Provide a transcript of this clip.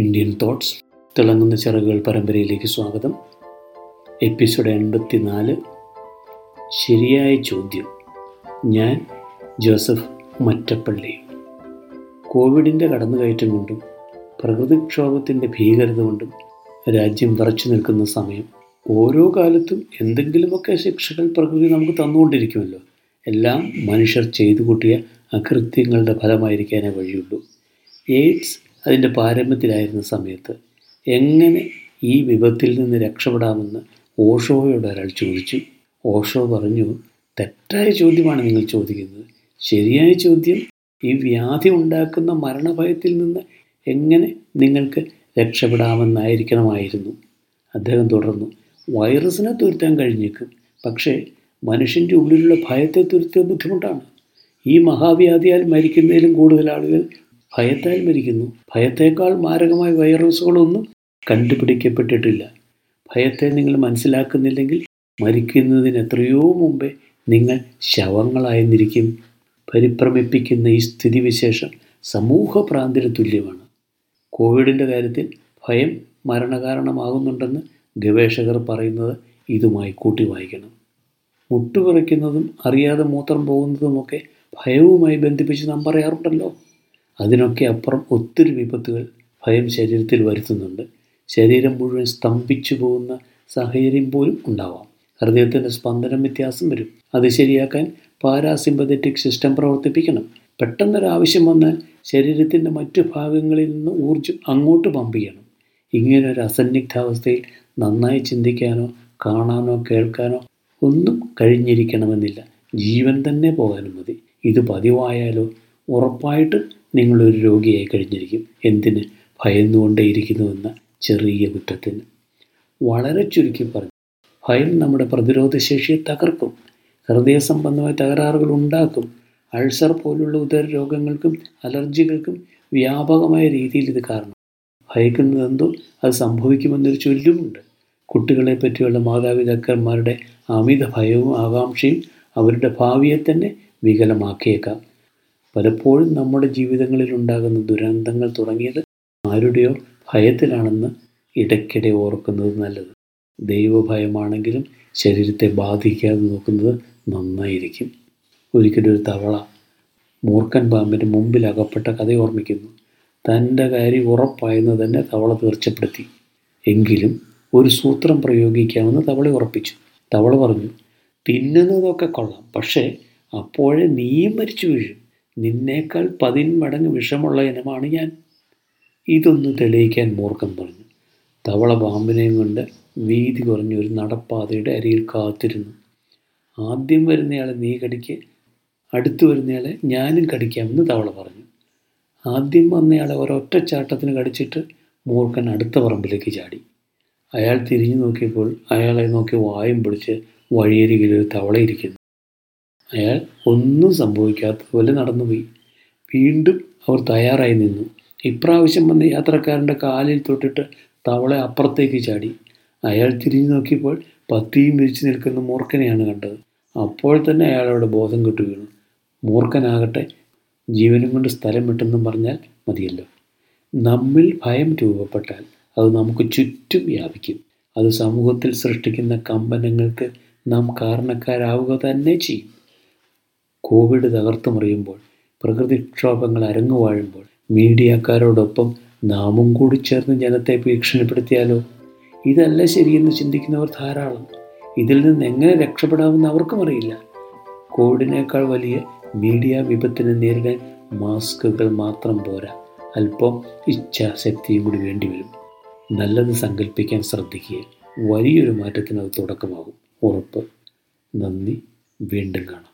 Indian thoughts തിളങ്ങുന്ന ചിറകുകൾ പരമ്പരയിലേക്ക് സ്വാഗതം. എപ്പിസോഡ് 84, ശരിയായ ചോദ്യം. ഞാൻ ജോസഫ് മുറ്റപ്പള്ളി. കോവിഡിൻ്റെ കടന്നുകയറ്റം കൊണ്ടും പ്രകൃതിക്ഷോഭത്തിൻ്റെ ഭീകരത കൊണ്ടും രാജ്യം വിറച്ചു നിൽക്കുന്ന സമയം, ഓരോ കാലത്തും എന്തെങ്കിലുമൊക്കെ ശിക്ഷകൾ പ്രകൃതി നമുക്ക് തന്നുകൊണ്ടിരിക്കുമല്ലോ. എല്ലാം മനുഷ്യർ ചെയ്തു കൂട്ടിയ അകൃത്യങ്ങളുടെ ഫലമായിരിക്കാനേ വഴിയുള്ളൂ. എയ്ഡ്സ് അതിൻ്റെ പാരമ്യത്തിലായിരുന്ന സമയത്ത് എങ്ങനെ ഈ വിപത്തിൽ നിന്ന് രക്ഷപ്പെടാമെന്ന് ഓഷോയോട് ഒരാൾ ചോദിച്ചു. ഓഷോ പറഞ്ഞു, തെറ്റായ ചോദ്യമാണ് നിങ്ങൾ ചോദിക്കുന്നത്. ശരിയായ ചോദ്യം ഈ വ്യാധി ഉണ്ടാക്കുന്ന മരണഭയത്തിൽ നിന്ന് എങ്ങനെ നിങ്ങൾക്ക് രക്ഷപ്പെടാമെന്നായിരിക്കണമായിരുന്നു. അദ്ദേഹം തുടർന്നു, വൈറസിനെ തുരുത്താൻ കഴിഞ്ഞേക്കും, പക്ഷേ മനുഷ്യൻ്റെ ഉള്ളിലുള്ള ഭയത്തെ തുരുത്താൻ ബുദ്ധിമുട്ടാണ്. ഈ മഹാവ്യാധിയാൽ മരിക്കുന്നതിലും കൂടുതൽ ആളുകൾ ഭയത്താൽ മരിക്കുന്നു. ഭയത്തേക്കാൾ മാരകമായ വൈറസുകളൊന്നും കണ്ടുപിടിക്കപ്പെട്ടിട്ടില്ല. ഭയത്തെ നിങ്ങൾ മനസ്സിലാക്കുന്നില്ലെങ്കിൽ മരിക്കുന്നതിന് എത്രയോ മുമ്പേ നിങ്ങൾ ശവങ്ങളായെന്നിരിക്കും. പരിഭ്രമിപ്പിക്കുന്ന ഈ സ്ഥിതിവിശേഷം സമൂഹഭ്രാന്തിന് തുല്യമാണ്. കോവിഡിൻ്റെ കാര്യത്തിൽ ഭയം മരണകാരണമാകുന്നുണ്ടെന്ന് ഗവേഷകർ പറയുന്നത് ഇതുമായി കൂട്ടി വായിക്കണം. മുട്ടുപറിക്കുന്നതും അറിയാതെ മൂത്രം പോകുന്നതുമൊക്കെ ഭയവുമായി ബന്ധിപ്പിച്ച് നാം പറയാറുണ്ടല്ലോ. അതിനൊക്കെ അപ്പുറം ഒത്തിരി വിപത്തുകൾ ഭയം ശരീരത്തിൽ വരുത്തുന്നുണ്ട്. ശരീരം മുഴുവൻ സ്തംഭിച്ചു പോകുന്ന സാഹചര്യം പോലും ഉണ്ടാവാം. ഹൃദയത്തിൻ്റെ സ്പന്ദനം വ്യത്യാസം വരും. അത് ശരിയാക്കാൻ പാരാസിമ്പതറ്റിക് സിസ്റ്റം പ്രവർത്തിപ്പിക്കണം. പെട്ടെന്നൊരാവശ്യം വന്നാൽ ശരീരത്തിൻ്റെ മറ്റു ഭാഗങ്ങളിൽ നിന്ന് ഊർജ്ജം അങ്ങോട്ട് പമ്പ് ചെയ്യണം. ഇങ്ങനൊരു അസന്നിഗ്ധാവസ്ഥയിൽ നന്നായി ചിന്തിക്കാനോ കാണാനോ കേൾക്കാനോ ഒന്നും കഴിഞ്ഞിരിക്കണമെന്നില്ല. ജീവൻ തന്നെ പോകാനും മതി. ഇത് പതിവായാലോ ഉറപ്പായിട്ട് നിങ്ങളൊരു രോഗിയായി കഴിഞ്ഞിരിക്കും. എന്തിന് ഭയന്നുകൊണ്ടേയിരിക്കുന്നുവെന്ന ചെറിയ കുറ്റത്തിന്. വളരെ ചുരുക്കി പറഞ്ഞു, ഭയം നമ്മുടെ പ്രതിരോധശേഷിയെ തകർക്കും, ഹൃദയ സംബന്ധമായ തകരാറുകൾ ഉണ്ടാക്കും. അൾസർ പോലുള്ള ഉദര രോഗങ്ങൾക്കും അലർജികൾക്കും വ്യാപകമായ രീതിയിൽ ഇത് കാരണം. ഭയക്കുന്നതെന്തോ അത് സംഭവിക്കുമെന്നൊരു ചൊല്ലുമുണ്ട്. കുട്ടികളെ പറ്റിയുള്ള മാതാപിതാക്കന്മാരുടെ അമിത ഭയവും ആകാംക്ഷയും അവരുടെ ഭാവിയെ തന്നെ വികലമാക്കിയേക്കാം. പലപ്പോഴും നമ്മുടെ ജീവിതങ്ങളിൽ ഉണ്ടാകുന്ന ദുരന്തങ്ങൾ തുടങ്ങിയത് ആരുടെയോ ഭയത്തിലാണെന്ന് ഇടയ്ക്കിടെ ഓർക്കുന്നത് നല്ലത്. ദൈവഭയമാണെങ്കിലും ശരീരത്തെ ബാധിക്കാതെ നോക്കുന്നത് നന്നായിരിക്കും. ഒരിക്കലൊരു തവള മൂർഖൻ പാമ്പിൻ്റെ മുമ്പിൽ അകപ്പെട്ട കഥ ഓർമ്മിക്കുന്നു. തൻ്റെ കാര്യം ഉറപ്പായെന്ന് തന്നെ തവള തീർച്ചപ്പെടുത്തി. എങ്കിലും ഒരു സൂത്രം പ്രയോഗിക്കാമെന്ന് തവള ഉറപ്പിച്ചു. തവള പറഞ്ഞു, തിന്നുന്നതൊക്കെ കൊള്ളാം, പക്ഷേ അപ്പോഴേ നീയും മരിച്ചു വീഴും. നിന്നേക്കാൾ 10 മടങ്ങ് വിഷമുള്ള ഇനമാണ് ഞാൻ. ഇതൊന്ന് തെളിയിക്കാൻ മൂർഖൻ പറഞ്ഞു. തവള പാമ്പിനെയും കൊണ്ട് വീതി കുറഞ്ഞ ഒരു നടപ്പാതയുടെ അരിയിൽ കാത്തിരുന്നു. ആദ്യം വരുന്നയാളെ നീ കടിക്ക്, അടുത്തു വരുന്നയാളെ ഞാനും കടിക്കാമെന്ന് തവള പറഞ്ഞു. ആദ്യം വന്നയാളെ ഒരൊറ്റ ചാട്ടത്തിന് കടിച്ചിട്ട് മൂർഖൻ അടുത്ത പറമ്പിലേക്ക് ചാടി. അയാൾ തിരിഞ്ഞു നോക്കിയപ്പോൾ അയാളെ നോക്കി വായും പിടിച്ച് വഴിയരികിലൊരു തവള ഇരിക്കുന്നു. അയാൾ ഒന്നും സംഭവിക്കാത്തതുപോലെ നടന്നുപോയി. വീണ്ടും അവർ തയ്യാറായി നിന്നു. ഇപ്രാവശ്യം വന്ന യാത്രക്കാരൻ്റെ കാലിൽ തൊട്ടിട്ട് തവള അപ്പുറത്തേക്ക് ചാടി. അയാൾ തിരിഞ്ഞു നോക്കിയപ്പോൾ പത്തിയും വിരിച്ചു നിൽക്കുന്ന മൂർഖനെയാണ് കണ്ടത്. അപ്പോൾ തന്നെ അയാളോട് ബോധം കെട്ടു വീണു. മൂർഖനാകട്ടെ ജീവനും കൊണ്ട് സ്ഥലം വിട്ടെന്നും പറഞ്ഞാൽ മതിയല്ലോ. നമ്മിൽ ഭയം രൂപപ്പെട്ടാൽ അത് നമുക്ക് ചുറ്റും വ്യാപിക്കും. അത് സമൂഹത്തിൽ സൃഷ്ടിക്കുന്ന കമ്പനങ്ങൾക്ക് നാം കാരണക്കാരാവുക തന്നെ ചെയ്യും. കോവിഡ് തകർത്തുമറിയുമ്പോൾ, പ്രകൃതിക്ഷോഭങ്ങൾ അരങ്ങുവാഴുമ്പോൾ മീഡിയക്കാരോടൊപ്പം നാമും കൂടി ചേർന്ന് ജനത്തെ ഭീഷണിപ്പെടുത്തിയാലോ? ഇതല്ല ശരിയെന്ന് ചിന്തിക്കുന്നവർ ധാരാളം. ഇതിൽ നിന്ന് എങ്ങനെ രക്ഷപ്പെടാമെന്ന് അവർക്കും അറിയില്ല. കോവിഡിനേക്കാൾ വലിയ മീഡിയ വിപത്തിനെ നേരിടാൻ മാസ്കുകൾ മാത്രം പോരാ, അല്പം ഇച്ഛാശക്തിയും കൂടി വേണ്ടിവരും. നല്ലത് സങ്കല്പിക്കാൻ ശ്രദ്ധിക്കുക. വലിയൊരു മാറ്റത്തിന് അത് തുടക്കമാകും, ഉറപ്പ്. നന്ദി. വീണ്ടും കാണാം.